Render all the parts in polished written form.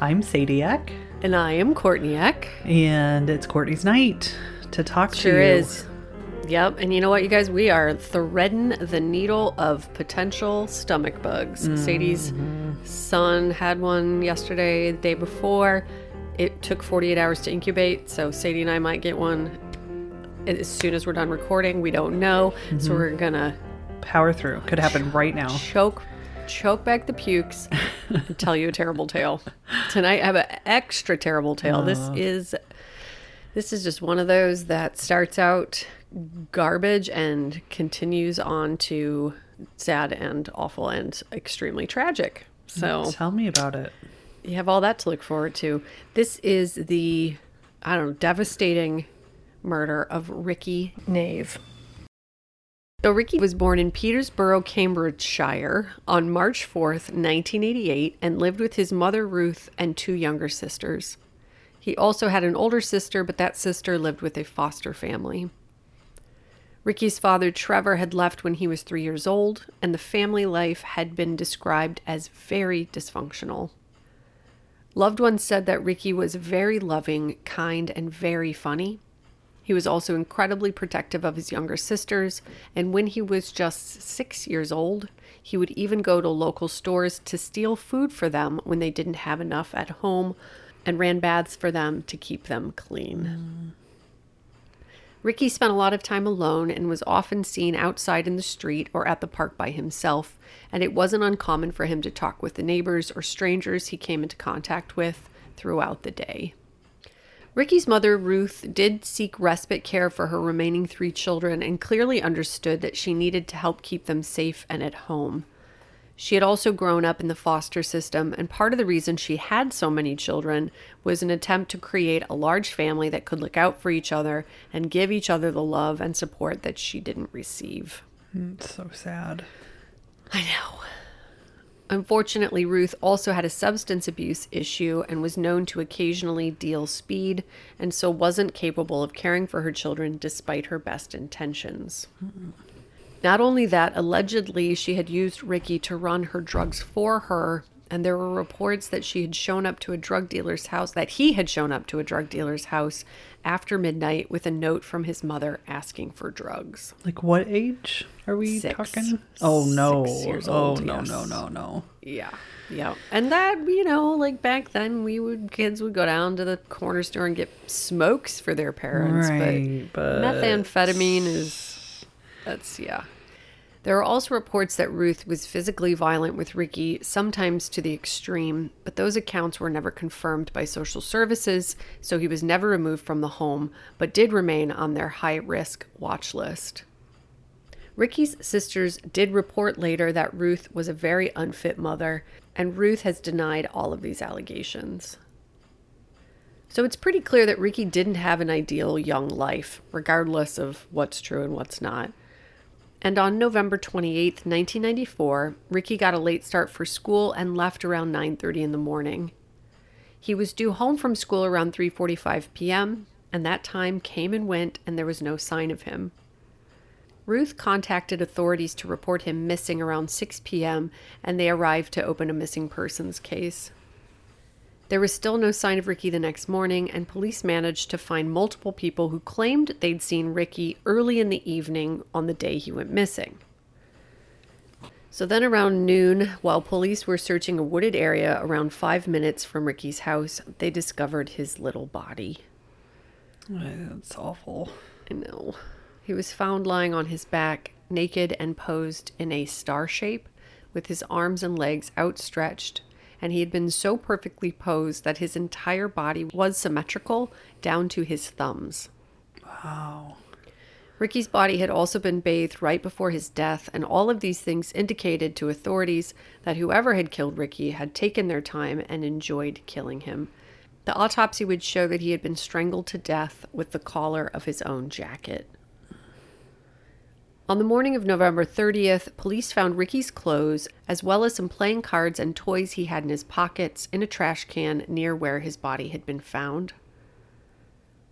I'm Sadie Eck. And I am Courtney Eck. And it's Courtney's night to talk to you. Sure is. Yep. And you know what, you guys? We are threading the needle of potential stomach bugs. Mm-hmm. Sadie's son had one yesterday, the day before. It took 48 hours to incubate, so Sadie and I might get one as soon as we're done recording. We don't know. Mm-hmm. So we're going to... power through. Could happen right now. Choke back the pukes and tell you a terrible tale. Tonight I have an extra terrible tale. This is just one of those that starts out garbage and continues on to sad and awful and extremely tragic. So tell me about it. You have all that to look forward to. This is the devastating murder of Ricky Neave. So Ricky was born in Petersborough, Cambridgeshire on March 4th, 1988, and lived with his mother, Ruth, and two younger sisters. He also had an older sister, but that sister lived with a foster family. Ricky's father, Trevor, had left when he was 3 years old, and the family life had been described as very dysfunctional. Loved ones said that Ricky was very loving, kind, and very funny. He was also incredibly protective of his younger sisters, and when he was just 6 years old, he would even go to local stores to steal food for them when they didn't have enough at home, and ran baths for them to keep them clean. Ricky spent a lot of time alone and was often seen outside in the street or at the park by himself, and it wasn't uncommon for him to talk with the neighbors or strangers he came into contact with throughout the day. Ricky's mother, Ruth, did seek respite care for her remaining three children and clearly understood that she needed to help keep them safe and at home. She had also grown up in the foster system, and part of the reason she had so many children was an attempt to create a large family that could look out for each other and give each other the love and support that she didn't receive. It's so sad. I know. Unfortunately, Ruth also had a substance abuse issue and was known to occasionally deal speed, and so wasn't capable of caring for her children despite her best intentions. Mm-mm. Not only that, allegedly she had used Ricky to run her drugs for her, and there were reports that he had shown up to a drug dealer's house after midnight with a note from his mother asking for drugs. Like, what age are we talking? Oh, no. 6 years old. Oh, yes. No. Yeah. And that, back then kids would go down to the corner store and get smokes for their parents. Right, but methamphetamine is. There are also reports that Ruth was physically violent with Ricky, sometimes to the extreme, but those accounts were never confirmed by social services, so he was never removed from the home, but did remain on their high-risk watch list. Ricky's sisters did report later that Ruth was a very unfit mother, and Ruth has denied all of these allegations. So it's pretty clear that Ricky didn't have an ideal young life, regardless of what's true and what's not. And on November 28, 1994, Ricky got a late start for school and left around 9:30 in the morning. He was due home from school around 3:45 p.m., and that time came and went, and there was no sign of him. Ruth contacted authorities to report him missing around 6 p.m., and they arrived to open a missing persons case. There was still no sign of Ricky the next morning, and police managed to find multiple people who claimed they'd seen Ricky early in the evening on the day he went missing. So then around noon, while police were searching a wooded area around 5 minutes from Ricky's house, they discovered his little body. Oh, that's awful. I know. He was found lying on his back, naked and posed in a star shape, with his arms and legs outstretched, and he had been so perfectly posed that his entire body was symmetrical down to his thumbs. Wow. Ricky's body had also been bathed right before his death, and all of these things indicated to authorities that whoever had killed Ricky had taken their time and enjoyed killing him. The autopsy would show that he had been strangled to death with the collar of his own jacket. On the morning of November 30th, police found Ricky's clothes, as well as some playing cards and toys he had in his pockets, in a trash can near where his body had been found.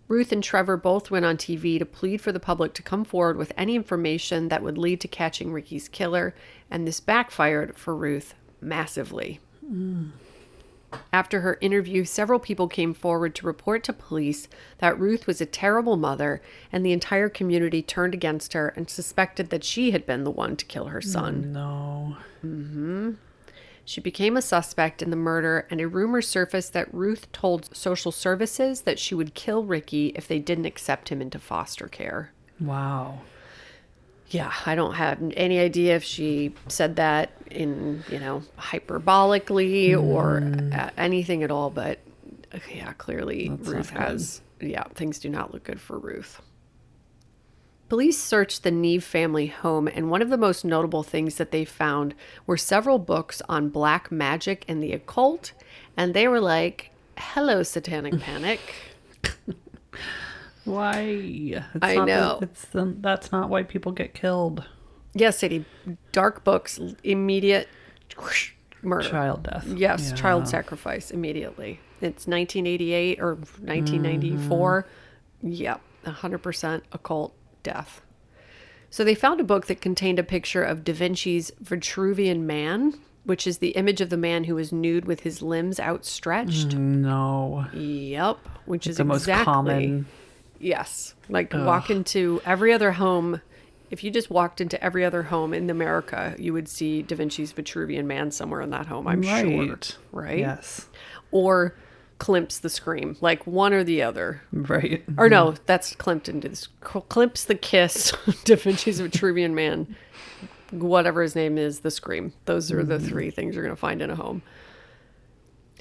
Ruth and Trevor both went on TV to plead for the public to come forward with any information that would lead to catching Ricky's killer, and this backfired for Ruth massively. After her interview, several people came forward to report to police that Ruth was a terrible mother, and the entire community turned against her and suspected that she had been the one to kill her son. No. Mm-hmm. She became a suspect in the murder, and a rumor surfaced that Ruth told social services that she would kill Ricky if they didn't accept him into foster care. Wow. Yeah, I don't have any idea if she said that in, you know, hyperbolically or anything at all, but yeah, clearly Ruth has, things do not look good for Ruth. Police searched the Neave family home, and one of the most notable things that they found were several books on black magic and the occult, and they were like, hello, Satanic Panic. Why? That's not why people get killed. Yes, Sadie. Dark books, immediate murder. Child death. Yes, yeah. Child sacrifice immediately. It's 1988 or 1994. Yep, 100% occult death. So they found a book that contained a picture of Da Vinci's Vitruvian Man, which is the image of the man who was nude with his limbs outstretched. No. Yep, which is the most common. Yes. Like, walk into every other home. If you just walked into every other home in America, you would see Da Vinci's Vitruvian Man somewhere in that home, I'm sure. Right? Yes. Or Klimt's The Scream. Like, one or the other. Right. Or no, that's Klimt's The Kiss, Da Vinci's Vitruvian Man, whatever his name is, The Scream. Those are the three things you're going to find in a home.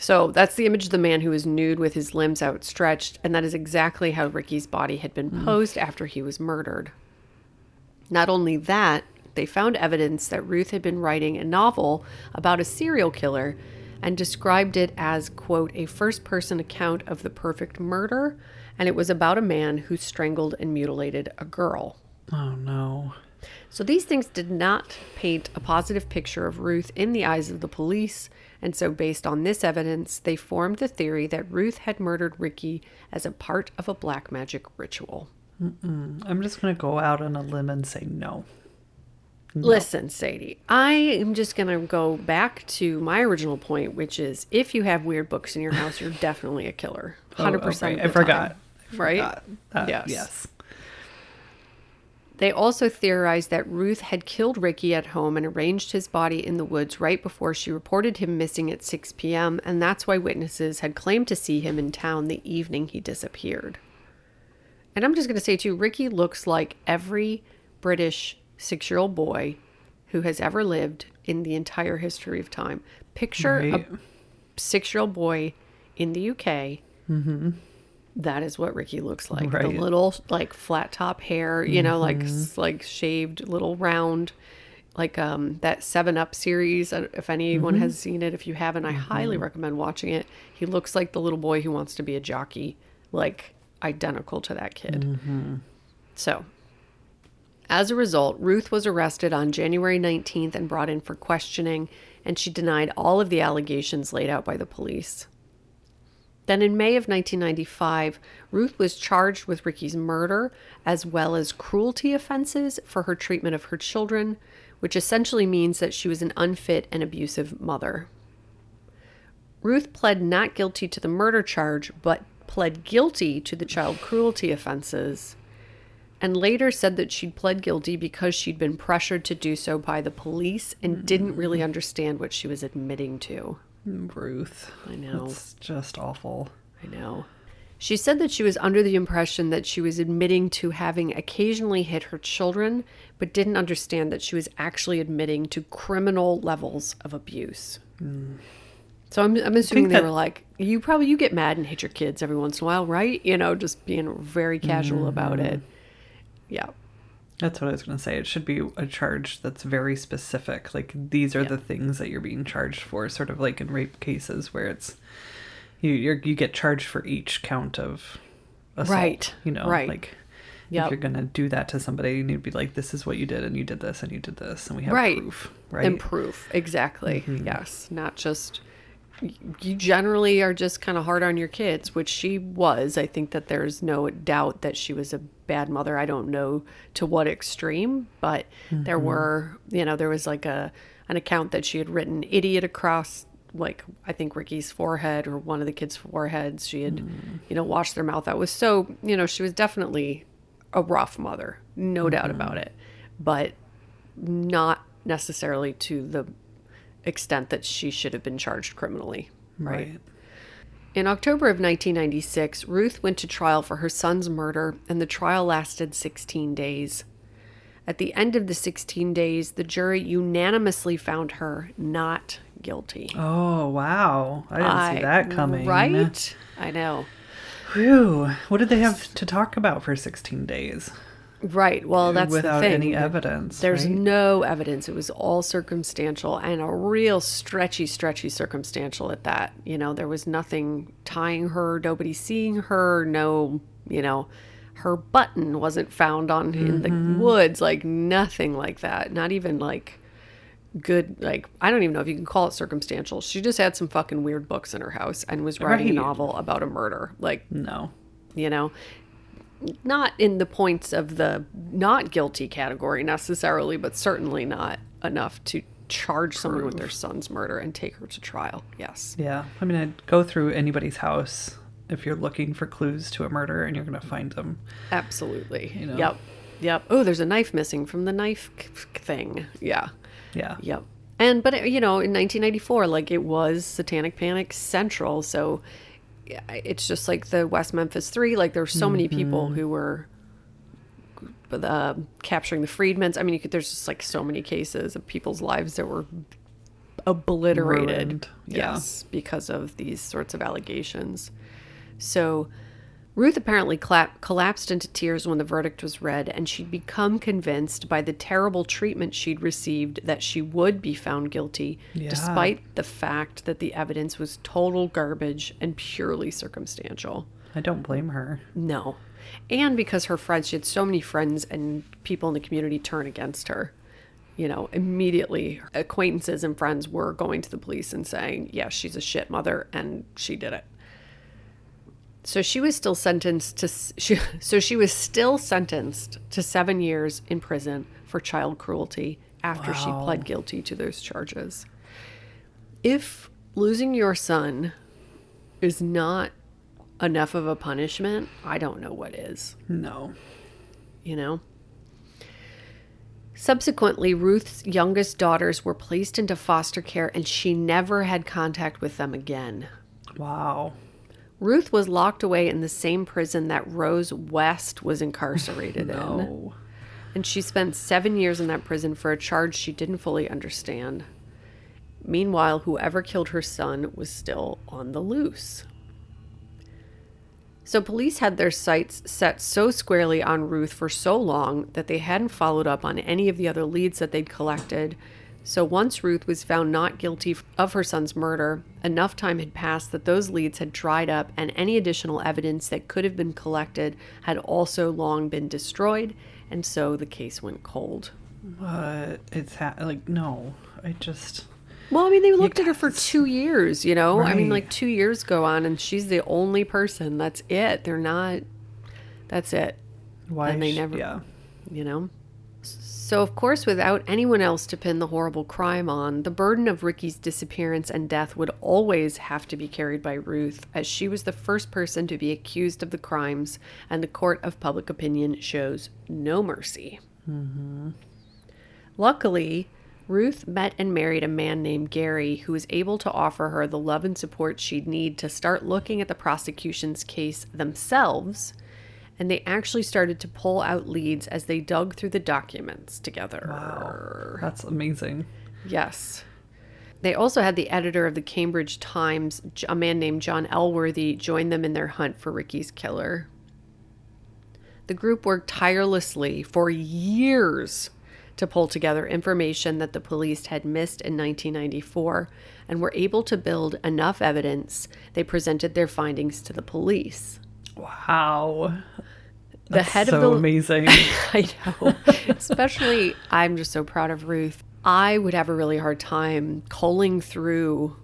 So that's the image of the man who is nude with his limbs outstretched, and that is exactly how Ricky's body had been posed after he was murdered. Not only that, they found evidence that Ruth had been writing a novel about a serial killer and described it as, quote, a first-person account of the perfect murder, and it was about a man who strangled and mutilated a girl. Oh, no. So these things did not paint a positive picture of Ruth in the eyes of the police. And so based on this evidence, they formed the theory that Ruth had murdered Ricky as a part of a black magic ritual. I'm just going to go out on a limb and say no. Listen, Sadie, I am just going to go back to my original point, which is if you have weird books in your house, you're definitely a killer. 100%. Okay. I forgot. Yes. They also theorized that Ruth had killed Ricky at home and arranged his body in the woods right before she reported him missing at 6 p.m., and that's why witnesses had claimed to see him in town the evening he disappeared. And I'm just going to say, too, Ricky looks like every British 6-year-old boy who has ever lived in the entire history of time. Picture a 6-year-old boy in the UK. Mm-hmm. That is what Ricky looks like. Right. The little, like, flat top hair, you know, like shaved, little round, like that 7-Up series. If anyone has seen it, if you haven't, I highly recommend watching it. He looks like the little boy who wants to be a jockey, like identical to that kid. So, as a result, Ruth was arrested on January 19th and brought in for questioning, and she denied all of the allegations laid out by the police. Then in May of 1995, Ruth was charged with Ricky's murder as well as cruelty offenses for her treatment of her children, which essentially means that she was an unfit and abusive mother. Ruth pled not guilty to the murder charge, but pled guilty to the child cruelty offenses, and later said that she'd pled guilty because she'd been pressured to do so by the police and didn't really understand what she was admitting to. Ruth. I know. It's just awful. I know. She said that she was under the impression that she was admitting to having occasionally hit her children, but didn't understand that she was actually admitting to criminal levels of abuse. So I'm assuming they were like, you get mad and hit your kids every once in a while, right? You know, just being very casual about it. Yeah. That's what I was going to say. It should be a charge that's very specific. Like, these are the things that you're being charged for, sort of like in rape cases where it's, you get charged for each count of assault. Right. You know, like, if you're going to do that to somebody, you need to be like, this is what you did, and you did this, and you did this, and we have proof. Right. And proof. Exactly. Mm-hmm. Yes. Not just, you generally are just kind of hard on your kids, which she was. I think that there's no doubt that she was a bad mother. I don't know to what extreme, but there were, you know, there was like an account that she had written idiot across, like, I think Ricky's forehead or one of the kids' foreheads. She had, you know, washed their mouth out. Was so, you know, she was definitely a rough mother, no doubt about it, but not necessarily to the extent that she should have been charged criminally. Right. In October of 1996, Ruth went to trial for her son's murder, and the trial lasted 16 days. At the end of the 16 days, the jury unanimously found her not guilty. Oh, wow. I didn't see that coming. Right? I know. Whew. What did they have to talk about for 16 days? Right. Well, that's the thing. Without any evidence. There's no evidence. It was all circumstantial, and a real stretchy circumstantial at that. You know, there was nothing tying her, nobody seeing her, no, you know, her button wasn't found on in the woods, like nothing like that. Not even like good, like, I don't even know if you can call it circumstantial. She just had some fucking weird books in her house and was writing a novel about a murder. Like, no, you know. Not in the points of the not guilty category necessarily, but certainly not enough to charge someone with their son's murder and take her to trial. Yes. Yeah. I mean, I'd go through anybody's house if you're looking for clues to a murder, and you're going to find them. Absolutely. You know? Yep. Oh, there's a knife missing from the knife thing. Yeah. Yep. And, but, you know, in 1994, like, it was Satanic Panic Central, so it's just like the West Memphis Three. Like, there's so many people who were capturing the freedmen's. I mean, there's just like so many cases of people's lives that were obliterated. Yeah. Yes, because of these sorts of allegations. So Ruth apparently collapsed into tears when the verdict was read, and she'd become convinced by the terrible treatment she'd received that she would be found guilty, despite the fact that the evidence was total garbage and purely circumstantial. I don't blame her. No. And because her friends, she had so many friends and people in the community turn against her. You know, immediately her acquaintances and friends were going to the police and saying, yeah, she's a shit mother and she did it. So she was still sentenced to 7 years in prison for child cruelty after she pled guilty to those charges. If losing your son is not enough of a punishment, I don't know what is. No. You know? Subsequently, Ruth's youngest daughters were placed into foster care, and she never had contact with them again. Wow. Ruth was locked away in the same prison that Rose West was incarcerated in. And she spent 7 years in that prison for a charge she didn't fully understand. Meanwhile, whoever killed her son was still on the loose. So police had their sights set so squarely on Ruth for so long that they hadn't followed up on any of the other leads that they'd collected. So once Ruth was found not guilty of her son's murder, enough time had passed that those leads had dried up, and any additional evidence that could have been collected had also long been destroyed, and so the case went cold. What? It's like, no. I just... Well, I mean, they looked at her for 2 years, you know? Right. I mean, like 2 years go on and she's the only person. That's it. They're not... That's it. Why? And they never... Yeah. You know? So, of course, without anyone else to pin the horrible crime on, the burden of Ricky's disappearance and death would always have to be carried by Ruth, as she was the first person to be accused of the crimes, and the court of public opinion shows no mercy. Mm-hmm. Luckily, Ruth met and married a man named Gary, who was able to offer her the love and support she'd need to start looking at the prosecution's case themselves. And they actually started to pull out leads as they dug through the documents together. Wow. That's amazing. Yes. They also had the editor of the Cambridge Times, a man named John Elworthy, join them in their hunt for Ricky's killer. The group worked tirelessly for years to pull together information that the police had missed in 1994 and were able to build enough evidence. They presented their findings to the police. Wow. That's amazing. I know. Especially, I'm just so proud of Ruth. I would have a really hard time culling through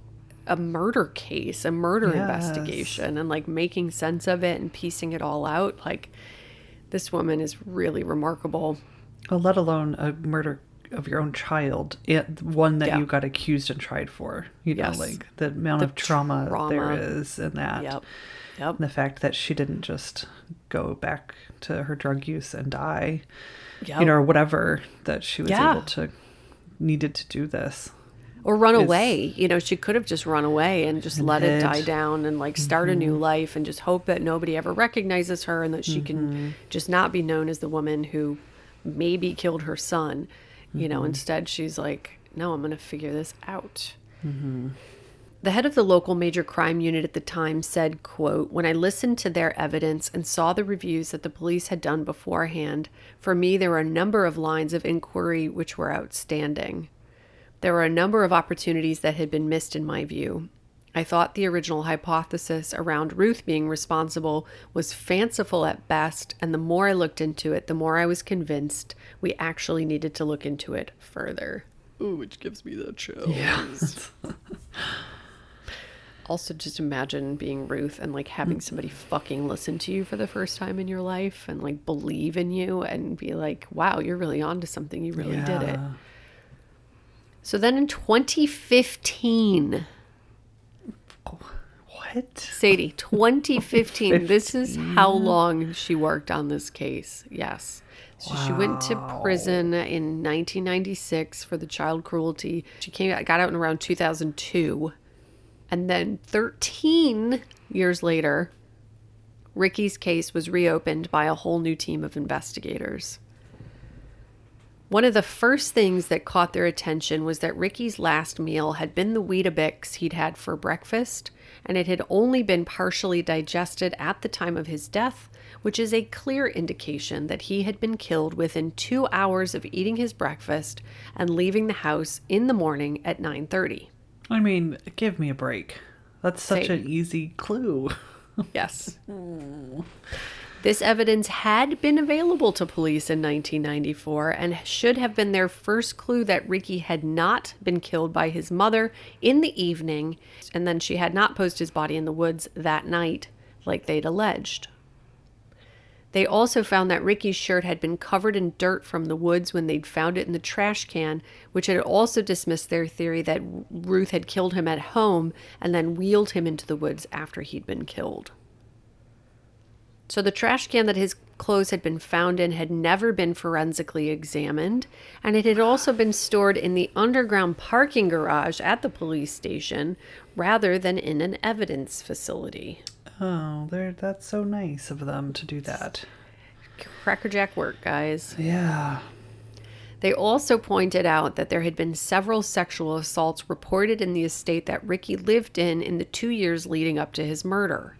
a murder case, a murder investigation, and like making sense of it and piecing it all out. Like, this woman is really remarkable. Well, let alone a murder of your own child, one that you got accused and tried for. You know, like the amount of trauma there is in that. Yep. The fact that she didn't just go back to her drug use and die, you know, or whatever, that she was able to, needed to do this. Or run away. You know, she could have just run away and just let it die down and like start a new life and just hope that nobody ever recognizes her and that she can just not be known as the woman who maybe killed her son. You know, instead she's like, no, I'm going to figure this out. Mm-hmm. The head of the local major crime unit at the time said, quote, "When I listened to their evidence and saw the reviews that the police had done beforehand, for me there were a number of lines of inquiry which were outstanding. There were a number of opportunities that had been missed in my view. I thought the original hypothesis around Ruth being responsible was fanciful at best, and the more I looked into it, the more I was convinced we actually needed to look into it further." Ooh, which gives me the chills. Yes. Also, just imagine being Ruth and, like, having somebody fucking listen to you for the first time in your life and, like, believe in you and be like, wow, you're really onto something. You really did it. So then in 2015. What? Sadie, 2015. This is how long she worked on this case. Yes. So she went to prison in 1996 for the child cruelty. She got out in around 2002. And then 13 years later, Ricky's case was reopened by a whole new team of investigators. One of the first things that caught their attention was that Ricky's last meal had been the Weetabix he'd had for breakfast, and it had only been partially digested at the time of his death, which is a clear indication that he had been killed within 2 hours of eating his breakfast and leaving the house in the morning at 9:30. I mean, give me a break. That's such an easy clue. Yes. This evidence had been available to police in 1994 and should have been their first clue that Ricky had not been killed by his mother in the evening, and then she had not posed his body in the woods that night, like they'd alleged. They also found that Ricky's shirt had been covered in dirt from the woods when they'd found it in the trash can, which had also dismissed their theory that Ruth had killed him at home and then wheeled him into the woods after he'd been killed. So the trash can that his clothes had been found in had never been forensically examined, and it had also been stored in the underground parking garage at the police station rather than in an evidence facility. Oh, that's so nice of them to do that. Crackerjack work, guys. Yeah. They also pointed out that there had been several sexual assaults reported in the estate that Ricky lived in the 2 years leading up to his murder.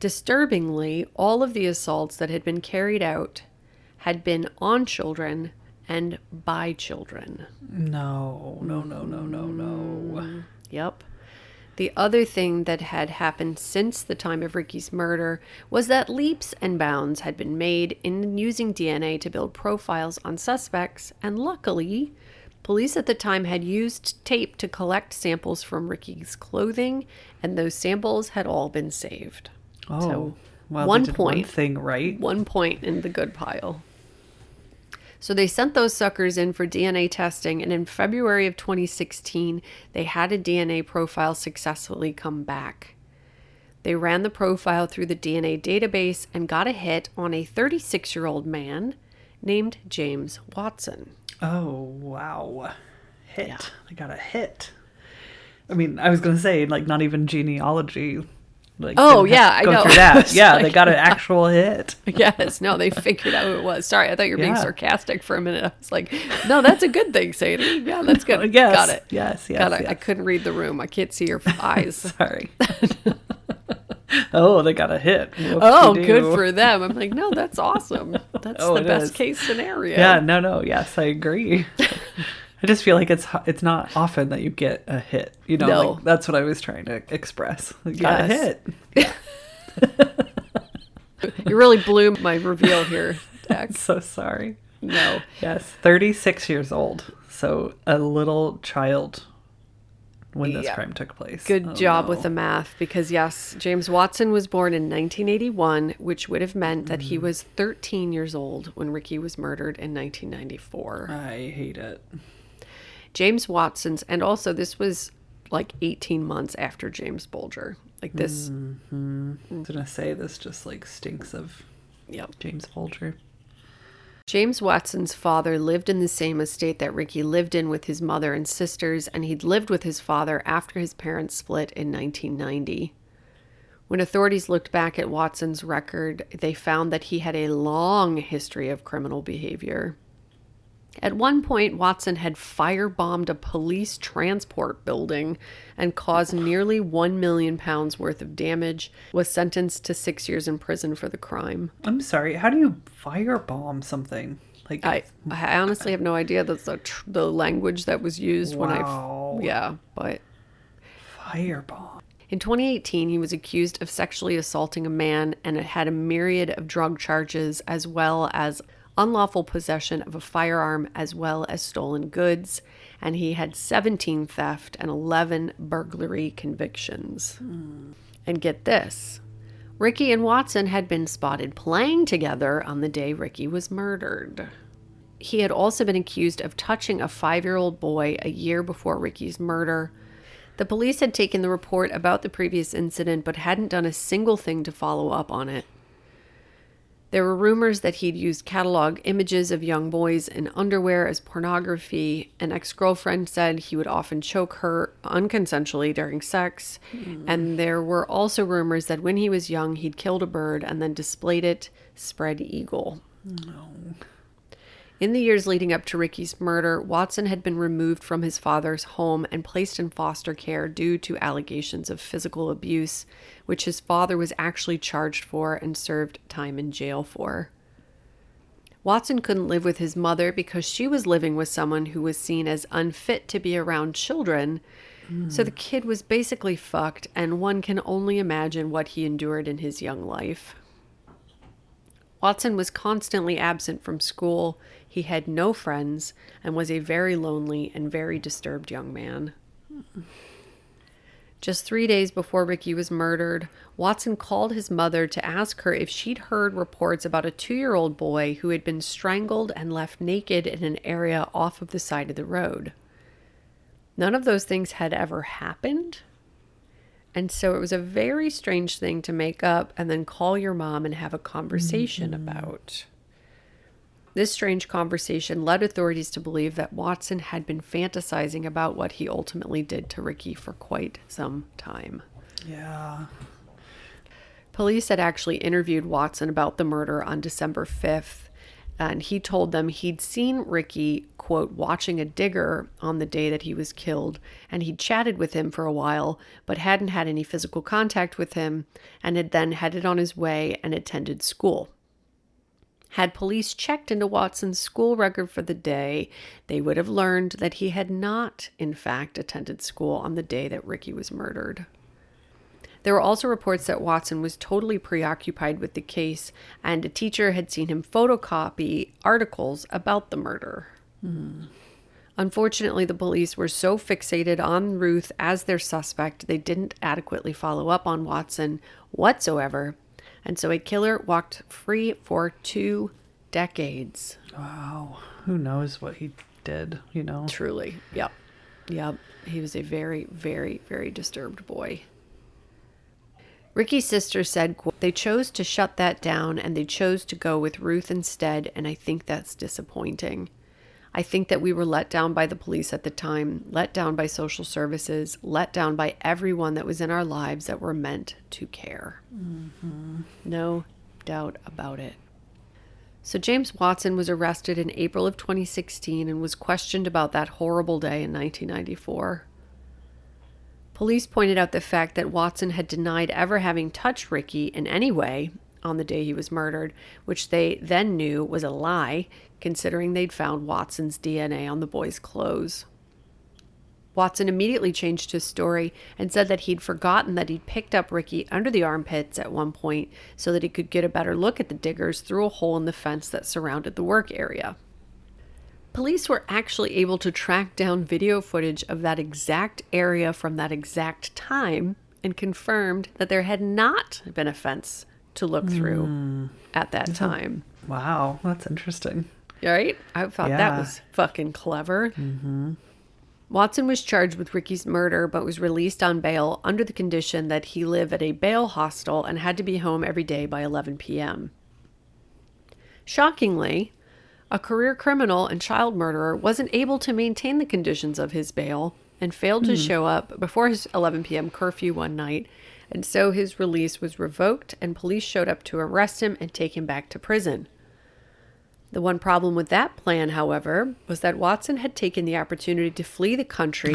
Disturbingly, all of the assaults that had been carried out had been on children and by children. No. Yep. The other thing that had happened since the time of Ricky's murder was that leaps and bounds had been made in using DNA to build profiles on suspects, and luckily, Police at the time had used tape to collect samples from Ricky's clothing, and those samples had all been saved. Oh, so well, one point in the good pile. So they sent those suckers in for DNA testing, and in February of 2016, they had a DNA profile successfully come back. They ran the profile through the DNA database and got a hit on a 36-year-old man named James Watson. Oh, wow. Hit. Yeah. They got a hit. I mean, I was going to say, like, not even genealogy. Like, oh, yeah, I know. That. Yeah, like, they got an actual hit. Yes, no, they figured out who it was. Sorry, I thought you were being sarcastic for a minute. I was like, no, that's a good thing, Sadie. Yeah, that's good. No, yes, got it. Yes, got it. Yes. I couldn't read the room. I can't see your eyes. Sorry. Oh, they got a hit. Whoopsie oh, do. Good for them. I'm like, no, that's awesome. That's the best case scenario. Yeah, no. Yes, I agree. I just feel like it's not often that you get a hit. You know, no. Like, that's what I was trying to express. You got a hit. You really blew my reveal here, Dex. I'm so sorry. No. Yes, 36 years old. So a little child when this crime took place. Good job with the math, because yes, James Watson was born in 1981, which would have meant that he was 13 years old when Ricky was murdered in 1994. I hate it. James Watson's, and also this was like 18 months after James Bulger. Like this. Mm-hmm. I was going to say this just like stinks of James Bulger. James Watson's father lived in the same estate that Ricky lived in with his mother and sisters, and he'd lived with his father after his parents split in 1990. When authorities looked back at Watson's record, they found that he had a long history of criminal behavior. At one point, Watson had firebombed a police transport building and caused nearly £1 million worth of damage, was sentenced to 6 years in prison for the crime. I'm sorry, how do you firebomb something? Like I honestly have no idea. That's the language that was used when I... Yeah, but... Firebomb. In 2018, he was accused of sexually assaulting a man and had a myriad of drug charges as well as unlawful possession of a firearm as well as stolen goods, and he had 17 theft and 11 burglary convictions. And get this, Ricky and Watson had been spotted playing together on the day Ricky was murdered. He had also been accused of touching a 5-year-old boy a year before Ricky's murder. The police had taken the report about the previous incident but hadn't done a single thing to follow up on it. There were rumors that he'd used catalog images of young boys in underwear as pornography. An ex-girlfriend said he would often choke her unconsensually during sex. And there were also rumors that when he was young, he'd killed a bird and then displayed it spread eagle. No. In the years leading up to Ricky's murder, Watson had been removed from his father's home and placed in foster care due to allegations of physical abuse, which his father was actually charged for and served time in jail for. Watson couldn't live with his mother because she was living with someone who was seen as unfit to be around children, so the kid was basically fucked, and one can only imagine what he endured in his young life. Watson was constantly absent from school, he had no friends, and was a very lonely and very disturbed young man. Just 3 days before Ricky was murdered, Watson called his mother to ask her if she'd heard reports about a 2-year-old boy who had been strangled and left naked in an area off of the side of the road. None of those things had ever happened, and so it was a very strange thing to make up and then call your mom and have a conversation about. This strange conversation led authorities to believe that Watson had been fantasizing about what he ultimately did to Ricky for quite some time. Yeah. Police had actually interviewed Watson about the murder on December 5th, and he told them he'd seen Ricky, quote, watching a digger on the day that he was killed, and he'd chatted with him for a while, but hadn't had any physical contact with him, and had then headed on his way and attended school. Had police checked into Watson's school record for the day, they would have learned that he had not, in fact, attended school on the day that Ricky was murdered. There were also reports that Watson was totally preoccupied with the case, and a teacher had seen him photocopy articles about the murder. Unfortunately, the police were so fixated on Ruth as their suspect, they didn't adequately follow up on Watson whatsoever. And so a killer walked free for 2 decades. Wow. Who knows what he did, you know? Truly. Yep. Yep. He was a very, very, very disturbed boy. Ricky's sister said, quote, "They chose to shut that down and they chose to go with Ruth instead, and I think that's disappointing. I think that we were let down by the police at the time, let down by social services, let down by everyone that was in our lives that were meant to care." Mm-hmm. No doubt about it. So James Watson was arrested in April of 2016 and was questioned about that horrible day in 1994. Police pointed out the fact that Watson had denied ever having touched Ricky in any way on the day he was murdered, which they then knew was a lie, considering they'd found Watson's DNA on the boy's clothes. Watson immediately changed his story and said that he'd forgotten that he'd picked up Ricky under the armpits at one point so that he could get a better look at the diggers through a hole in the fence that surrounded the work area. Police were actually able to track down video footage of that exact area from that exact time and confirmed that there had not been a fence to look through at that time. Wow, that's interesting. Right? I thought that was fucking clever. Mm-hmm. Watson was charged with Ricky's murder, but was released on bail under the condition that he live at a bail hostel and had to be home every day by 11 p.m. Shockingly, a career criminal and child murderer wasn't able to maintain the conditions of his bail and failed to show up before his 11 p.m. curfew one night, and so his release was revoked and police showed up to arrest him and take him back to prison. The one problem with that plan, however, was that Watson had taken the opportunity to flee the country,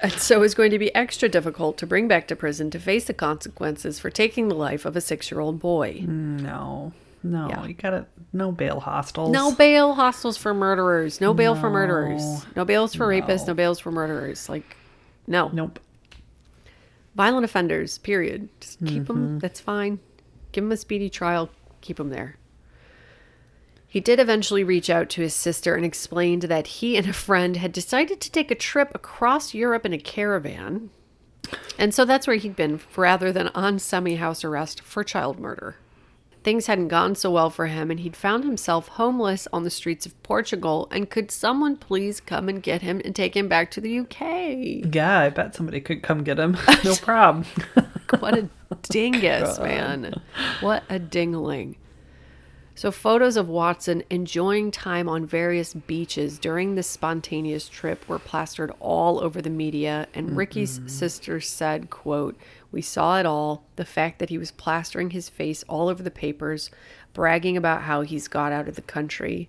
and so it was going to be extra difficult to bring back to prison to face the consequences for taking the life of a 6-year-old boy. No, yeah. You gotta, no bail hostels. No bail hostels for murderers. No bail for murderers. No bails for rapists. No bails for murderers. Like, no. Nope. Violent offenders, period. Just keep them. That's fine. Give them a speedy trial. Keep them there. He did eventually reach out to his sister and explained that he and a friend had decided to take a trip across Europe in a caravan. And so that's where he'd been rather than on semi-house arrest for child murder. Things hadn't gone so well for him, and he'd found himself homeless on the streets of Portugal. And could someone please come and get him and take him back to the UK? Yeah, I bet somebody could come get him. No problem. What a dingus, man. What a dingling. So photos of Watson enjoying time on various beaches during this spontaneous trip were plastered all over the media, and Ricky's sister said, quote, "We saw it all, the fact that he was plastering his face all over the papers, bragging about how he's got out of the country."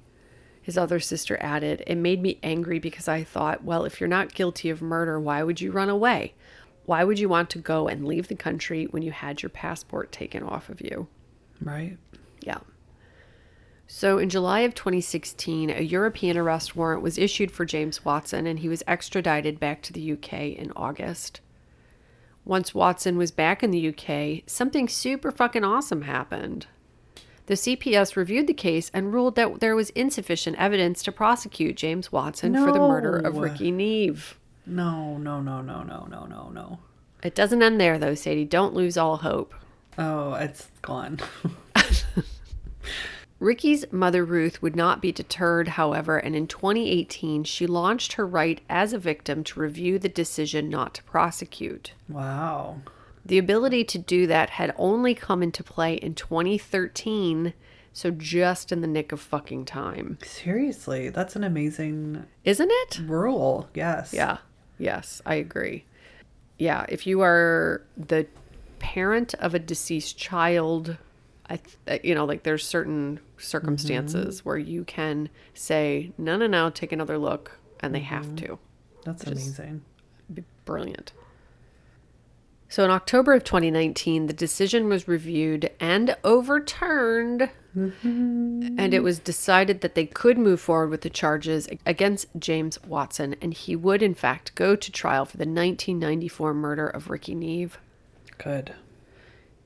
His other sister added, "It made me angry because I thought, well, if you're not guilty of murder, why would you run away? Why would you want to go and leave the country when you had your passport taken off of you?" Right. Yeah. So in July of 2016, a European arrest warrant was issued for James Watson, and he was extradited back to the UK in August. Once Watson was back in the UK, something super fucking awesome happened. The CPS reviewed the case and ruled that there was insufficient evidence to prosecute James Watson for the murder of Ricky Neave. No. It doesn't end there, though, Sadie. Don't lose all hope. Oh, it's gone. Ricky's mother, Ruth, would not be deterred, however, and in 2018, she launched her right as a victim to review the decision not to prosecute. Wow. The ability to do that had only come into play in 2013, so just in the nick of fucking time. Seriously, that's an amazing... Isn't it? Rule, yes. Yeah, yes, I agree. Yeah, if you are the parent of a deceased child... there's certain circumstances where you can say, no, take another look, and they have to. That's amazing. Brilliant. So in October of 2019, the decision was reviewed and overturned, and it was decided that they could move forward with the charges against James Watson, and he would, in fact, go to trial for the 1994 murder of Ricky Neave. Good.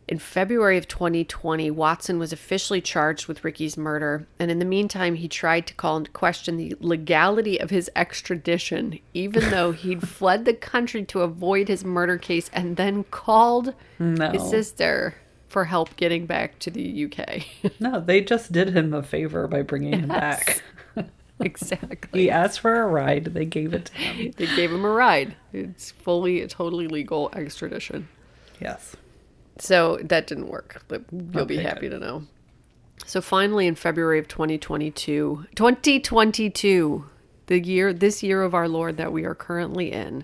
In February of 2020, Watson was officially charged with Ricky's murder, and in the meantime, he tried to call into question the legality of his extradition, even though he'd fled the country to avoid his murder case and then called his sister for help getting back to the UK. No, they just did him a favor by bringing him back. Exactly. He asked for a ride. They gave it to him. They gave him a ride. It's totally legal extradition. Yes. So that didn't work, but you'll be happy to know. So finally, in February of 2022, this year of our Lord that we are currently in,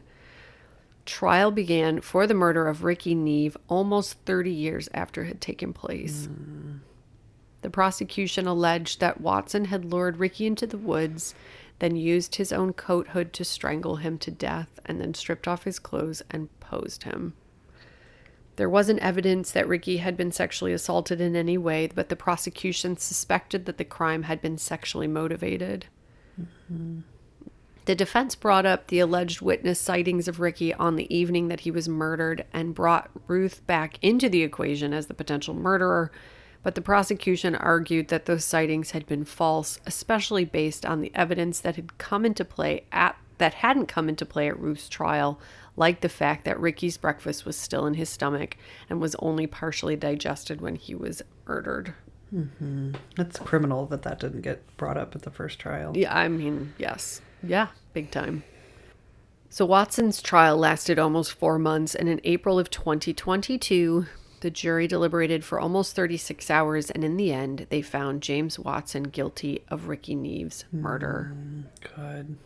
trial began for the murder of Ricky Neave almost 30 years after it had taken place. Mm. The prosecution alleged that Watson had lured Ricky into the woods, then used his own coat hood to strangle him to death, and then stripped off his clothes and posed him. There wasn't evidence that Ricky had been sexually assaulted in any way, but the prosecution suspected that the crime had been sexually motivated. Mm-hmm. The defense brought up the alleged witness sightings of Ricky on the evening that he was murdered and brought Ruth back into the equation as the potential murderer, but the prosecution argued that those sightings had been false, especially based on the evidence that hadn't come into play at Ruth's trial, like the fact that Ricky's breakfast was still in his stomach and was only partially digested when he was murdered. Mm-hmm. It's criminal that didn't get brought up at the first trial. Yeah, I mean, yes. Yeah, big time. So Watson's trial lasted almost 4 months, and in April of 2022, the jury deliberated for almost 36 hours, and in the end, they found James Watson guilty of Ricky Neave's murder. Good.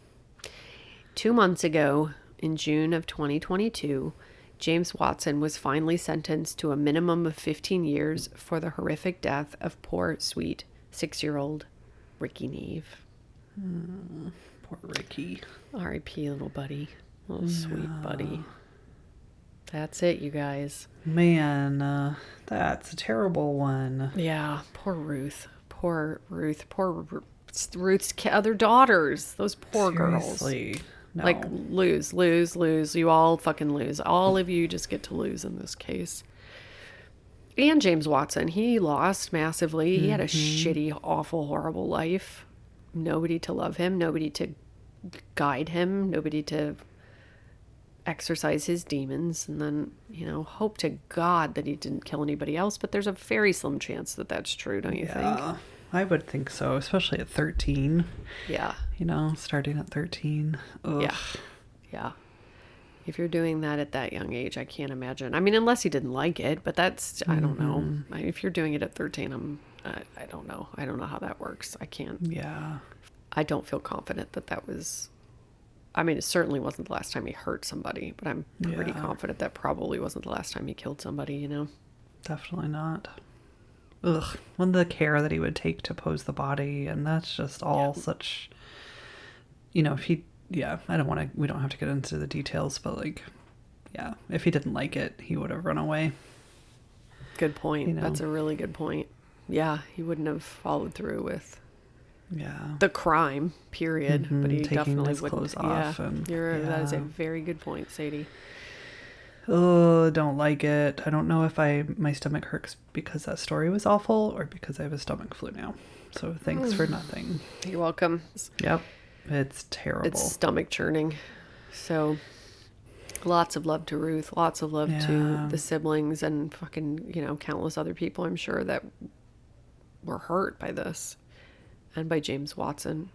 2 months ago, in June of 2022, James Watson was finally sentenced to a minimum of 15 years for the horrific death of poor, sweet, 6-year-old Ricky Neave. Mm, poor Ricky. R.I.P. little buddy. Little sweet buddy. That's it, you guys. Man, that's a terrible one. Yeah, poor Ruth. Poor Ruth. Poor Ruth's other daughters. Those poor Seriously. Girls. No. Like, lose. You all fucking lose. All of you just get to lose in this case. And James Watson, he lost massively. Mm-hmm. He had a shitty, awful, horrible life. Nobody to love him. Nobody to guide him. Nobody to exercise his demons. And then, hope to God that he didn't kill anybody else. But there's a very slim chance that that's true, don't you think? I would think so, especially at 13. Yeah. Starting at 13. Ugh. Yeah. If you're doing that at that young age, I can't imagine. I mean, unless he didn't like it, but that's, I don't know. If you're doing it at 13, I don't know. I don't know how that works. I can't. Yeah. I don't feel confident that was, I mean, it certainly wasn't the last time he hurt somebody, but I'm pretty confident that probably wasn't the last time he killed somebody, Definitely not. Ugh, and the care that he would take to pose the body, and that's just all such, we don't have to get into the details, but if he didn't like it, he would have run away. Good point. That's a really good point. Yeah, he wouldn't have followed through with the crime, period, mm-hmm, but he definitely wouldn't. Taking his clothes off. That is a very good point, Sadie. Oh, don't like it. I don't know if my stomach hurts because that story was awful or because I have a stomach flu now. So thanks for nothing. You're welcome. Yep. It's terrible. It's stomach churning. So lots of love to Ruth. Lots of love to the siblings and fucking, countless other people, I'm sure, that were hurt by this and by James Watson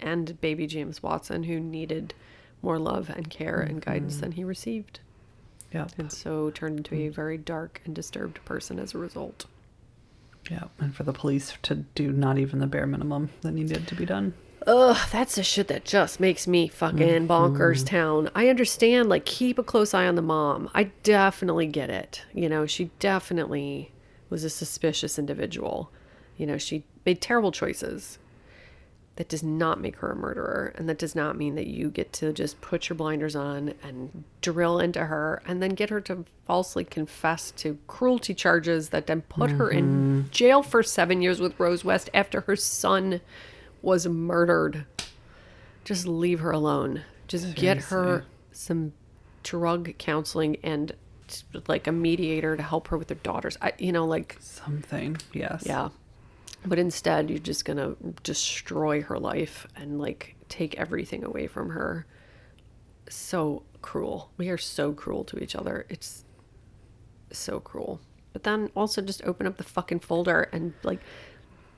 and baby James Watson, who needed more love and care and guidance than he received. Yep. And so turned into a very dark and disturbed person as a result. Yeah, and for the police to do not even the bare minimum that needed to be done. Ugh, that's the shit that just makes me fucking bonkers town. I understand, keep a close eye on the mom. I definitely get it. She definitely was a suspicious individual. She made terrible choices. That does not make her a murderer, and that does not mean that you get to just put your blinders on and drill into her and then get her to falsely confess to cruelty charges that then put her in jail for 7 years with Rose West after her son was murdered. Just leave her alone. Just get her some drug counseling and like a mediator to help her with her daughters. Something. Yes. Yeah. But instead, you're just going to destroy her life and take everything away from her. So cruel. We are so cruel to each other. It's so cruel. But then also just open up the fucking folder and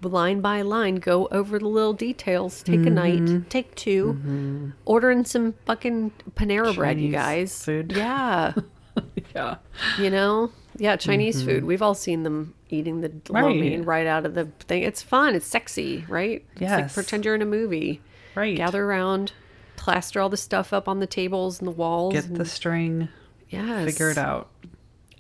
line by line, go over the little details. Take a night, take two, ordering some fucking Panera Chinese bread, you guys. Food. Yeah. Yeah. Chinese food. We've all seen them eating the lo mein right out of the thing. It's fun. It's sexy, right? Yes. It's pretend you're in a movie. Right. Gather around, plaster all the stuff up on the tables and the walls. Get the string. Yes. Figure it out.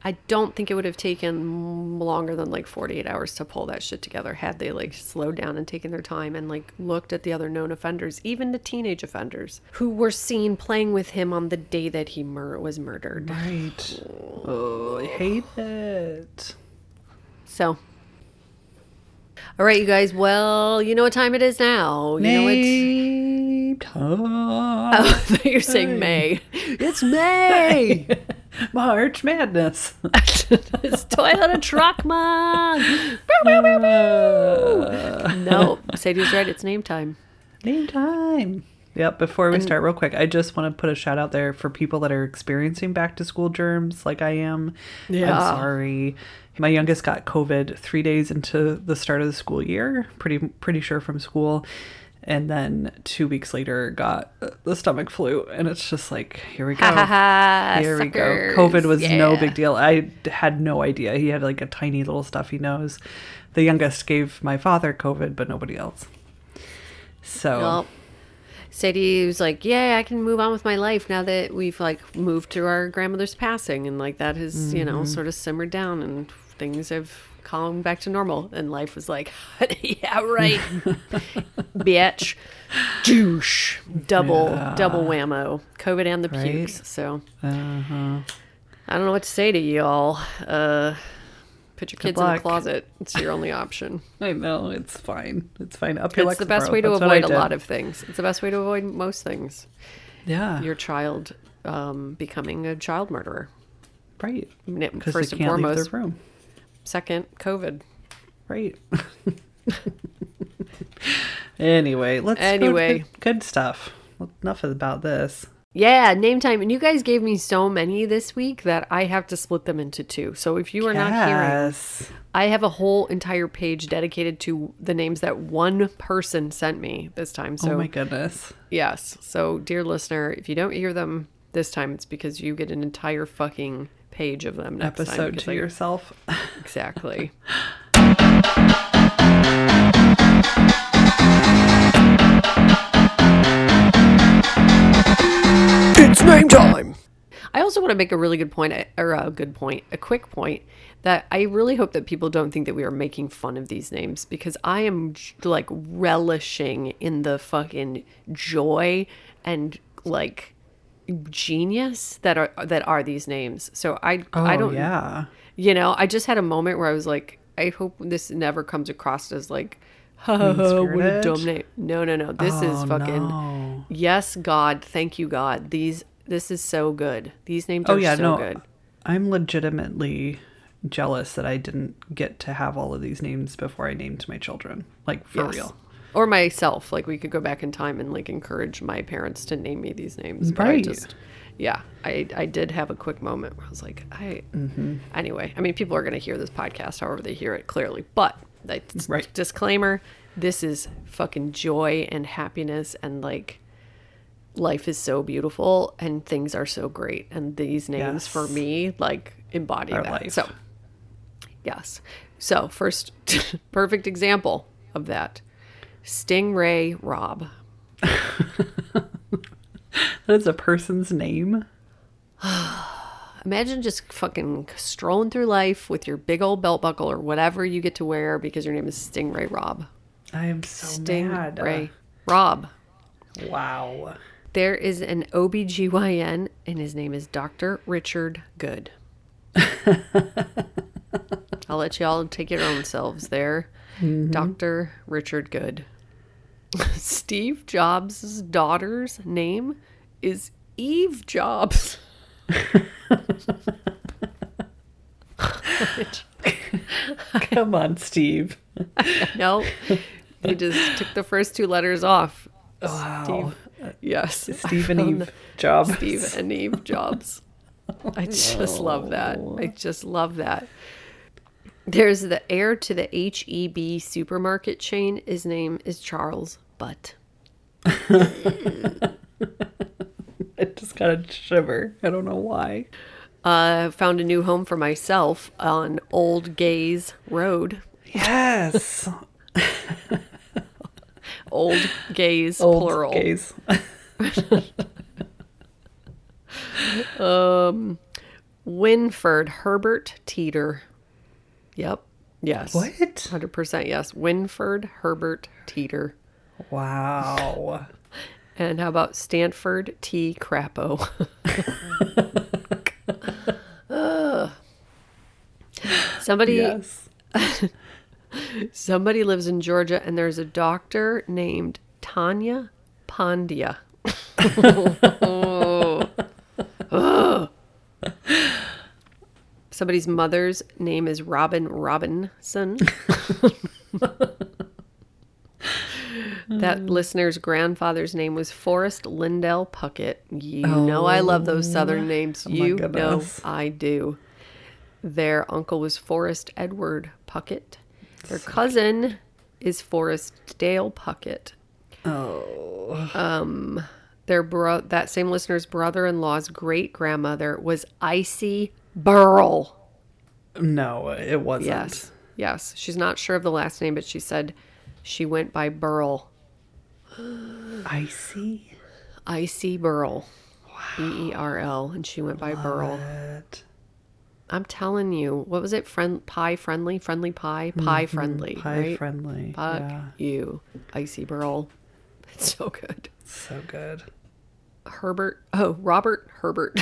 I don't think it would have taken longer than 48 hours to pull that shit together had they slowed down and taken their time and looked at the other known offenders, even the teenage offenders who were seen playing with him on the day that he was murdered. Right. Oh, I hate it. So. All right, you guys. Well, you know what time it is now. Oh, you're saying May. It's May. March Madness. It's Toyota truck month. No, Sadie's right. It's name time. Name time. Yep. Before we start, real quick, I just want to put a shout out there for people that are experiencing back to school germs, like I am. Yeah. I'm sorry. My youngest got COVID 3 days into the start of the school year. Pretty sure from school. And then 2 weeks later got the stomach flu. And it's just here we go. Here suckers. We go. COVID was no big deal. I had no idea. He had a tiny little stuffy nose. The youngest gave my father COVID, but nobody else. So. Well, Sadie was I can move on with my life now that we've moved to our grandmother's passing. And that has, sort of simmered down and things have calm back to normal, and life was yeah, right. Bitch. Douche. Double whammo. COVID and the pukes. So I don't know what to say to y'all. Put your kids in the closet. It's your only option. I know. It's fine. Up your Lexapro. It's the best way to avoid a lot of things. It's the best way to avoid most things. Yeah. Your child becoming a child murderer. Right. Because they can't leave their room. Second, COVID. Right. Anyway, let's go to good stuff. Enough about this. Yeah, name time. And you guys gave me so many this week that I have to split them into two. So if you are not hearing, I have a whole entire page dedicated to the names that one person sent me this time. So, oh my goodness. Yes. So dear listener, if you don't hear them this time, it's because you get an entire fucking page of them next episode time, to yourself. Exactly. It's name time. I also want to make a quick point, that I really hope that people don't think that we are making fun of these names, because I am relishing in the fucking joy and genius that are these names. So I just had a moment where I was I hope this never comes across as what a dumb name. No. This is fucking no. Yes, God. Thank you, God. This is so good. These names are so good. I'm legitimately jealous that I didn't get to have all of these names before I named my children. For real. Or myself, we could go back in time and encourage my parents to name me these names. But right. I did have a quick moment where I was anyway, I mean, people are going to hear this podcast however they hear it clearly, but disclaimer, this is fucking joy and happiness and life is so beautiful and things are so great. And these names for me, embody our that. Life. So yes. So first perfect example of that. Stingray Rob. That's a person's name. Imagine just fucking strolling through life with your big old belt buckle or whatever you get to wear because your name is Stingray Rob. I am so mad. Stingray Rob. Wow. There is an OBGYN and his name is Dr. Richard Good. I'll let y'all take your own selves there. Mm-hmm. Dr. Richard Good. Steve Jobs' daughter's name is Eve Jobs. marriage. Come on, Steve. No, they just took the first two letters off. Wow. Steve. Yes. Steve and Eve Jobs. Steve and Eve Jobs. I just love that. I just love that. There's the heir to the HEB supermarket chain. His name is Charles Butt. I just got a shiver. I don't know why. Found a new home for myself on Old Gaze Road. Yes. Old Gaze, Old plural. Old Gaze. Winford Herbert Teeter. Yep. Yes. What? 100% yes. Winford Herbert Teeter. Wow. And how about Stanford T. Crapo? Somebody, yes. Somebody lives in Georgia, and there's a doctor named Tanya Pandya. Somebody's mother's name is Robin Robinson. That listener's grandfather's name was Forrest Lindell Puckett. You know I love those Southern names. You know I do. Their uncle was Forrest Edward Puckett. Their cousin is Forrest Dale Puckett. Oh. Their that same listener's brother-in-law's great-grandmother was Icy Burl. No, it wasn't. Yes. She's not sure of the last name, but she said she went by Burl. Icy? Icy Burl. Wow. B-E-R-L. And she went by Burl. It. I'm telling you. What was it? Pie friendly? Friendly pie? Pie friendly. Pie right? friendly. Fuck you. Icy Burl. It's so good. So good. Robert Herbert.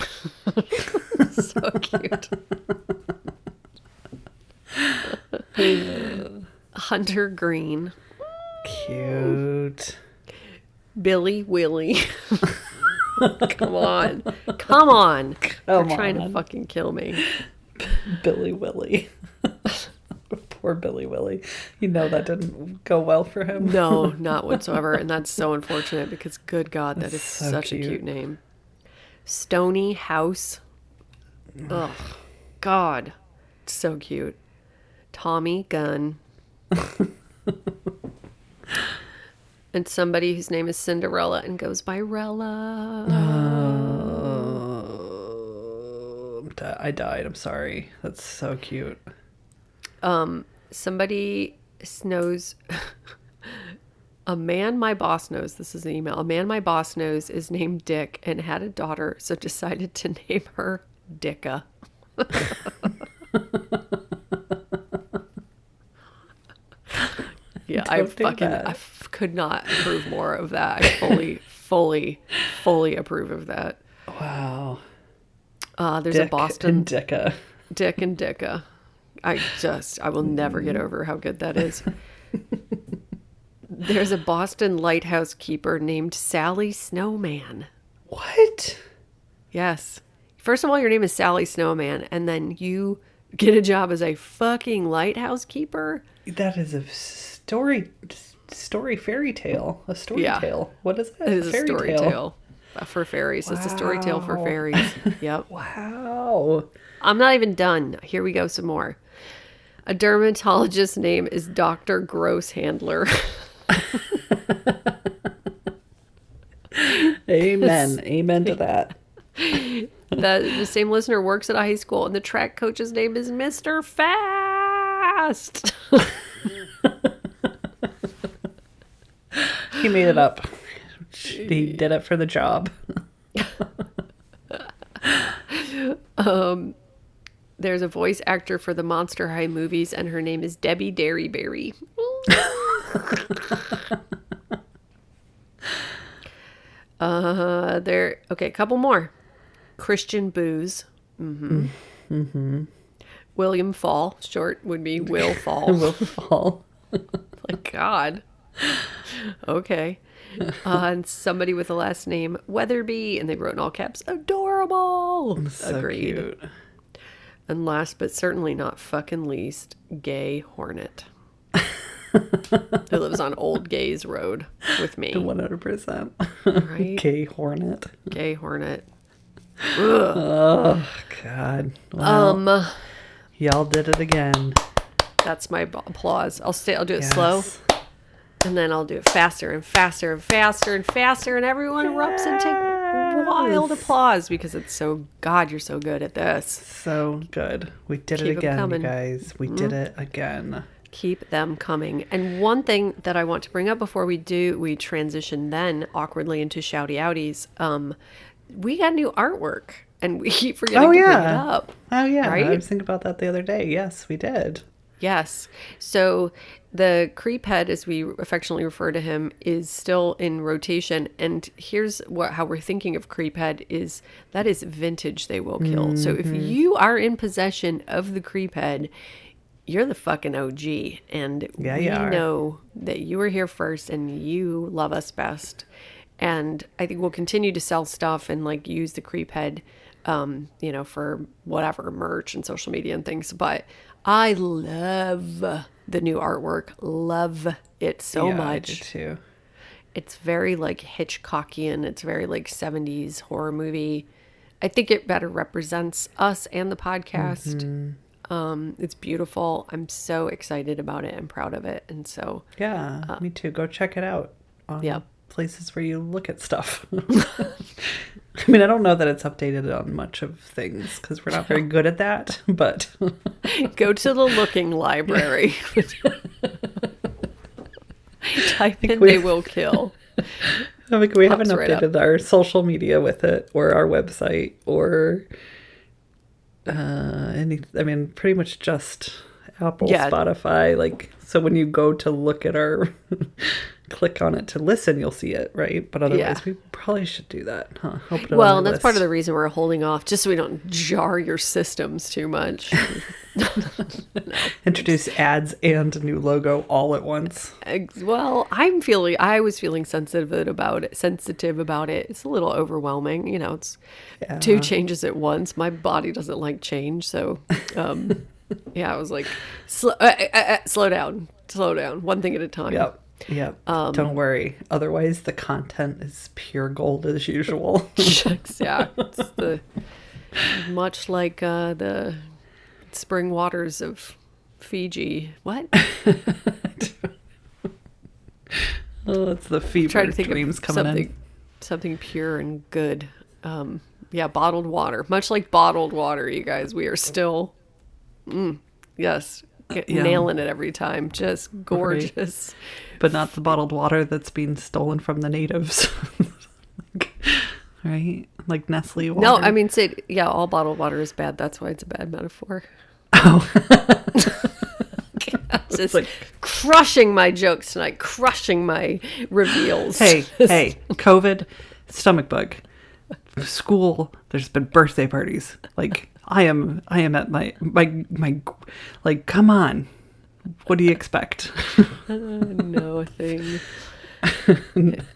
So cute. Hunter Green. Cute. Billy Willie. Come on. You're trying to fucking kill me. Billy Willie. Poor Billy Willie. You know that didn't go well for him. No, not whatsoever. And that's so unfortunate because, good God, that is so such a cute name. Stony House. Ugh. God. So cute. Tommy Gunn. And somebody whose name is Cinderella and goes by Rella. I died. I'm sorry. That's so cute. Somebody knows a man my boss knows. This is an email. A man my boss knows is named Dick and had a daughter, so decided to name her Dicka. Yeah, I could not approve more of that. I fully approve of that. Wow. There's Dick a Boston and Dicka. Dick and Dicka. I will never get over how good that is. There's a Boston lighthouse keeper named Sally Snowman. What? Yes. First of all, your name is Sally Snowman, and then you get a job as a fucking lighthouse keeper. That is a story fairy tale. A story tale. What is that? It is a story tale for fairies. Wow. It's a story tale for fairies. Yep. Wow. I'm not even done. Here we go. Some more. A dermatologist's name is Dr. Gross Handler. Amen. Amen to that. The same listener works at a high school, and the track coach's name is Mr. Fast. He made it up. He did it for the job. There's a voice actor for the Monster High movies, and her name is Debbie Derryberry. Okay, a couple more. Christian Booze. Mm-hmm. Mm-hmm. William Fall. Short would be Will Fall. Will Fall. My God. Okay. And somebody with the last name Weatherby, and they wrote in all caps, adorable. So agreed. Cute. And last but certainly not fucking least, Gay Hornet, who lives on Old Gays Road with me. 100%. Right? Gay Hornet. Gay Hornet. Ugh. Oh, God. Wow. Y'all did it again. That's my applause. I'll do it slow. And then I'll do it faster and faster and faster and faster. And everyone erupts and takes wild applause because it's so, God, you're so good at this. So good. We did it again, you guys. We did it again. Keep them coming. And one thing that I want to bring up before we transition then awkwardly into shouty outies. We got new artwork and we keep forgetting to bring it up. Oh yeah. Right? I was thinking about that the other day. Yes, we did. Yes. So the Creephead, as we affectionately refer to him, is still in rotation. And here's how we're thinking of Creephead is that is vintage They Will Kill. Mm-hmm. So if you are in possession of the Creephead, you're the fucking OG. And we know that you were here first and you love us best. And I think we'll continue to sell stuff and like use the Creephead, for whatever merch and social media and things. But I love the new artwork. Love it so much. I do too. It's very like Hitchcockian. It's very like 70s horror movie. I think it better represents us and the podcast. Mm-hmm. It's beautiful. I'm so excited about it and proud of it. And so me too. Go check it out. Places where you look at stuff. I mean, I don't know that it's updated on much of things because we're not very good at that, but go to the looking library. Type in They Will Kill. I think we haven't updated our social media with it or our website or pretty much just Apple, Spotify. Like, so when you go to look at our click on it to listen, you'll see it, right? But otherwise we probably should do that, huh? Well, that's part of the reason we're holding off, just so we don't jar your systems too much. Introduce ads and a new logo all at once. Well, I was feeling sensitive about it. It's a little overwhelming, it's two changes at once. My body doesn't like change, so I was like, slow down, one thing at a time. Yep. Don't worry. Otherwise, the content is pure gold as usual. It's much like the spring waters of Fiji. What? Oh, it's the fever dreams coming in. Something pure and good. Bottled water. Much like bottled water, you guys. We are still, nailing it every time. Just gorgeous. Right. But not the bottled water that's being stolen from the natives. Right? Like Nestle water. No, I mean, all bottled water is bad. That's why it's a bad metaphor. Oh. I'm just crushing my jokes tonight. Crushing my reveals. Hey, COVID, stomach bug, school, there's been birthday parties. Like, I am at my like, come on. What do you expect? No thing.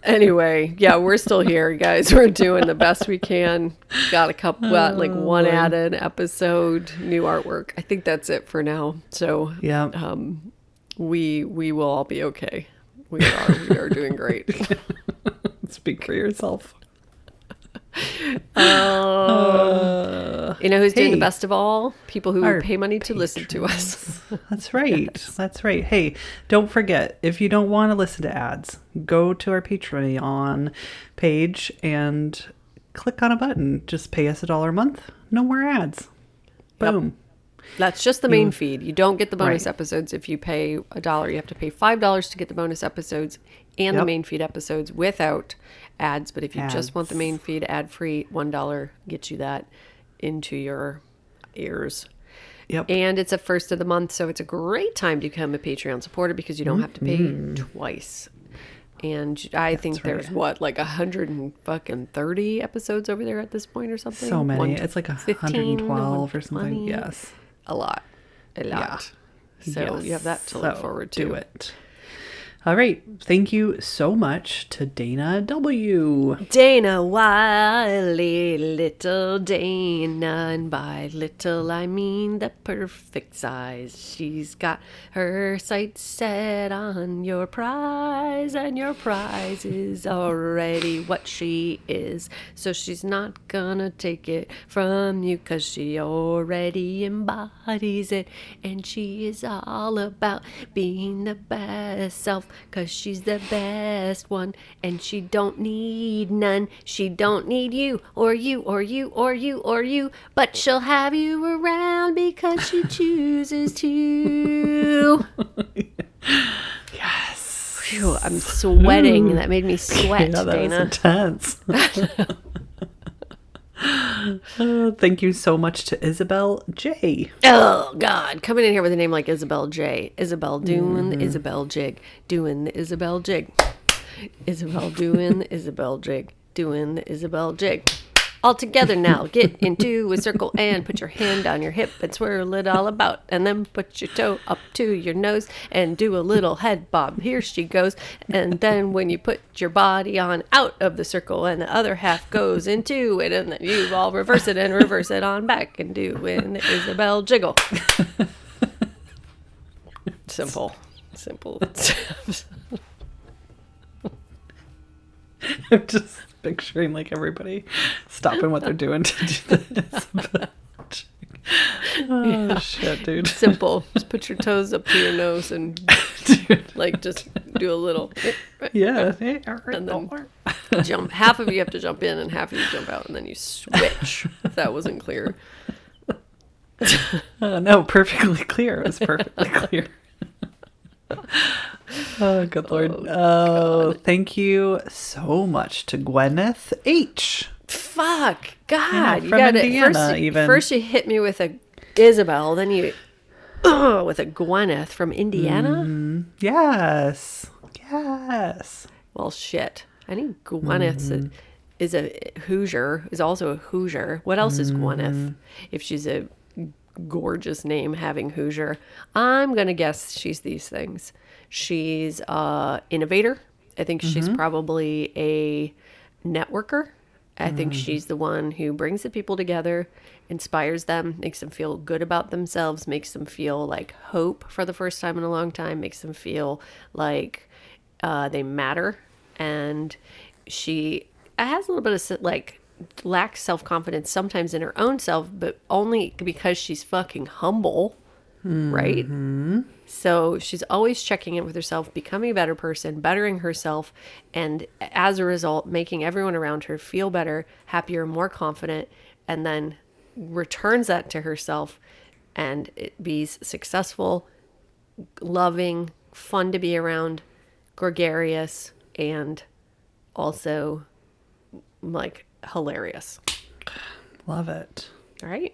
Anyway, we're still here, guys. We're doing the best we can. Got a couple, one added episode, new artwork. I think that's it for now. So we will all be okay. We are doing great. Speak for yourself. Who's doing the best of all? People who pay money to listen to us. That's right. Yes. That's right. Hey, don't forget, if you don't want to listen to ads, go to our Patreon page and click on a button. Just pay us $1 a month. No more ads. Boom. Yep. That's just the main feed. You don't get the bonus episodes. If you pay $1, you have to pay $5 to get the bonus episodes and the main feed episodes without ads. But if you just want the main feed ad free, $1 gets you that into your ears. Yep. And it's a first of the month, so it's a great time to become a Patreon supporter because you don't have to pay twice. And I think there's 130 episodes over there at this point or something. So many. It's like 112 or something. Yes. A lot. Yeah. So you have that to look forward to. Do it. All right. Thank you so much to Dana W. Dana Wiley, little Dana. And by little, I mean the perfect size. She's got her sights set on your prize, and your prize is already what she is. So she's not gonna take it from you, 'cause she already embodies it. And she is all about being the best self, 'cause she's the best one, and she don't need none. She don't need you or you or you or you or you, but she'll have you around because she chooses to. Yes. Phew, I'm sweating. Ooh. That made me sweat, yeah, that Dana. Intense. Thank you so much to Isabel J. Oh God, coming in here with a name like Isabel J. Isabel doing the Isabel jig, doing the Isabel jig. Isabel doing the Isabel jig, doing the Isabel jig. All together now, get into a circle and put your hand on your hip and swirl it all about, and then put your toe up to your nose and do a little head bob. Here she goes. And then when you put your body on out of the circle and the other half goes into it, and then you all reverse it and reverse it on back and do an Isabel jiggle. Simple. Simple. I'm just picturing like everybody stopping what they're doing to do this. Oh yeah. Shit, dude. Simple. Just put your toes up to your nose and like just do a little. Yeah. And then jump. Half of you have to jump in and half of you jump out, and then you switch. If that wasn't clear. No, perfectly clear. It was perfectly clear. Oh, good Lord. Oh, thank you so much to Gwyneth H. Fuck, God. You got it. First you hit me with a Isabel, then you with a Gwyneth from Indiana. Yes. Yes. Well, shit. I think Gwyneth is a Hoosier, is also a Hoosier. What else is Gwyneth? If she's a gorgeous name having Hoosier, I'm going to guess she's these things. She's an innovator. I think she's probably a networker. I think she's the one who brings the people together, inspires them, makes them feel good about themselves, makes them feel like hope for the first time in a long time, makes them feel like they matter. And she has a little bit of like lacks self-confidence sometimes in her own self, but only because she's fucking humble. Right? So she's always checking in with herself, becoming a better person, bettering herself, and as a result, making everyone around her feel better, happier, more confident, and then returns that to herself and be's successful, loving, fun to be around, gregarious, and also like hilarious. Love it. All right.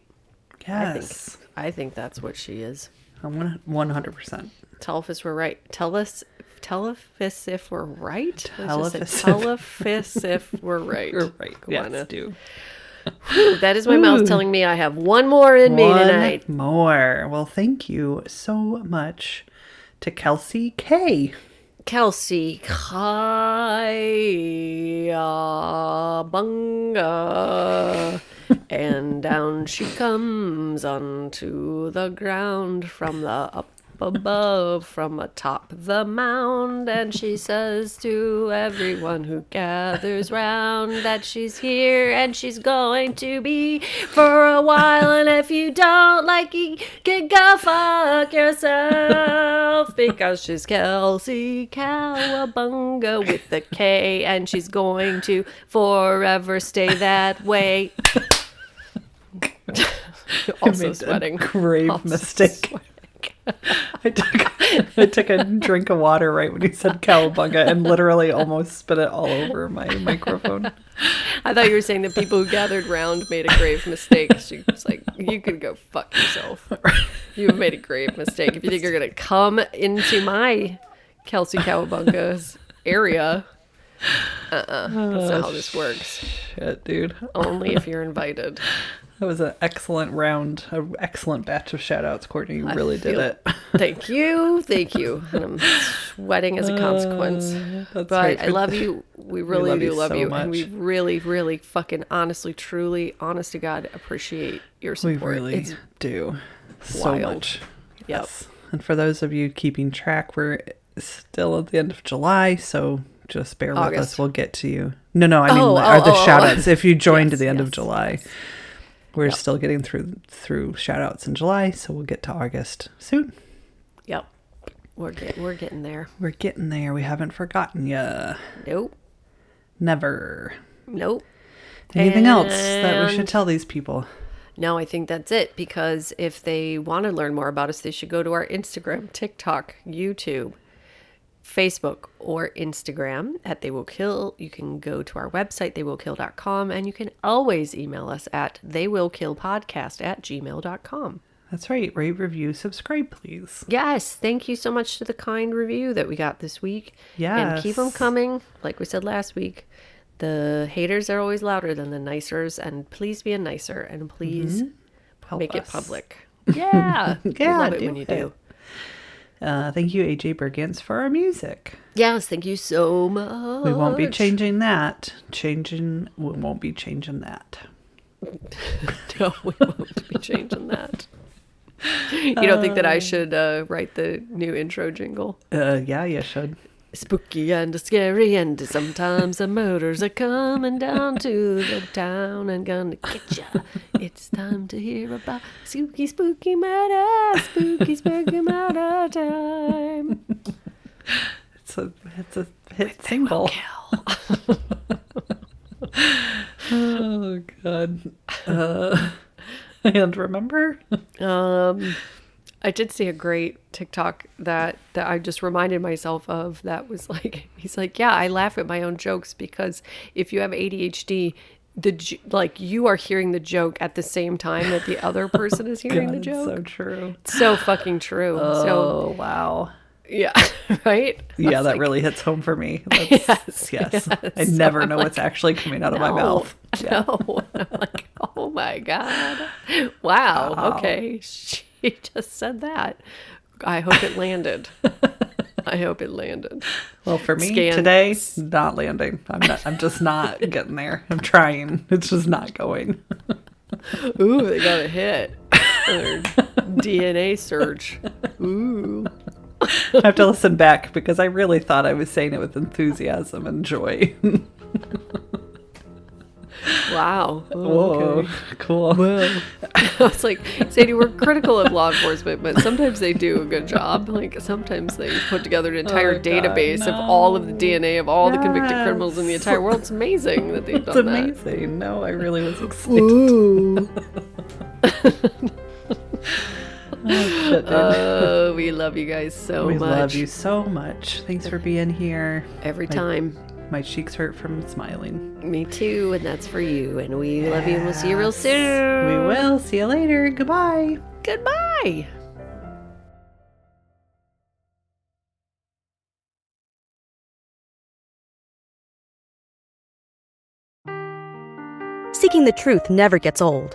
Yes. I think that's what she is. 100%. Tell us if we're right. You're right. Yes, do. Whew, that is my mouth telling me I have one more in me tonight. More. Well, thank you so much to Kelsey K. Kelsey K. Bunga. And down she comes onto the ground from the up above, from atop the mound. And she says to everyone who gathers round that she's here and she's going to be for a while. And if you don't like it, you can go fuck yourself, because she's Kelsey Cowabunga with a K, and she's going to forever stay that way. Also sweating. Grave also mistake. Sweating. I took a drink of water right when you said cowabunga and literally almost spit it all over my microphone. I thought you were saying the people who gathered round made a grave mistake. She was like, you can go fuck yourself. You have made a grave mistake. If you think you're going to come into my Kelsey Cowabunga's area, That's not how this works. Shit, dude. Only if you're invited. That was an excellent round, an excellent batch of shout-outs, Courtney. You really did it. Thank you. Thank you. And I'm sweating as a consequence. But right. I love you. We really do love you. So much. And we really, really fucking honestly, truly, honest to God, appreciate your support. We really do. So much. Yes. And for those of you keeping track, we're still at the end of July, so just bear with us. We'll get to you. No, I mean, shout-outs. If you joined at the end of July. We're still getting through shout-outs in July, so we'll get to August soon. Yep. We're getting there. We're getting there. We haven't forgotten ya. Nope. Never. Nope. Anything else that we should tell these people? No, I think that's it, because if they want to learn more about us, they should go to our Instagram, TikTok, YouTube, Facebook, or Instagram at They Will Kill. You can go to our website, theywillkill.com, and you can always email us at theywillkillpodcast@gmail.com. That's right. Rate, review, subscribe, please. Yes. Thank you so much to the kind review that we got this week. Yes. And keep them coming. Like we said last week, the haters are always louder than the nicers, and please be a nicer, and please make us. It public. Yeah. I love it when you do. Thank you, A.J. Bergens, for our music. Yes, thank you so much. We won't be changing that. We won't be changing that. No, we won't be changing that. You don't think that I should write the new intro jingle? Yeah, you should. Spooky and scary, and sometimes the murders are coming down to the town and gonna get ya. It's time to hear about spooky, spooky murder, spooky, spooky murder time. It's a hit single. Oh God! And remember, I did see a great TikTok that I just reminded myself of that was like, he's like, yeah, I laugh at my own jokes because if you have ADHD, you are hearing the joke at the same time that the other person is hearing the joke. It's so true. It's so fucking true. Oh, so, wow. Yeah. Right? Yeah, that really hits home for me. Yes. I never know what's actually coming out of my mouth. Yeah. No. I'm like, oh my God. Wow. Oh. Okay. She just said that. I hope it landed. Well, for me today, not landing. I'm just not getting there. I'm trying. It's just not going. Ooh, they got a hit. Their DNA search. Ooh. I have to listen back because I really thought I was saying it with enthusiasm and joy. Wow. Oh, okay. Cool. Whoa. I was like, Sadie, we're critical of law enforcement, but sometimes they do a good job. Like, sometimes they put together an entire database of all of the DNA of all the convicted criminals in the entire world. It's amazing that they've done that. It's amazing. No, I really was excited. Ooh. Oh, we love you guys so much. We love you so much. Thanks for being here. Every time. My cheeks hurt from smiling. Me too, and that's for you. And we love you, and we'll see you real soon. We will. See you later. Goodbye. Goodbye. Seeking the truth never gets old.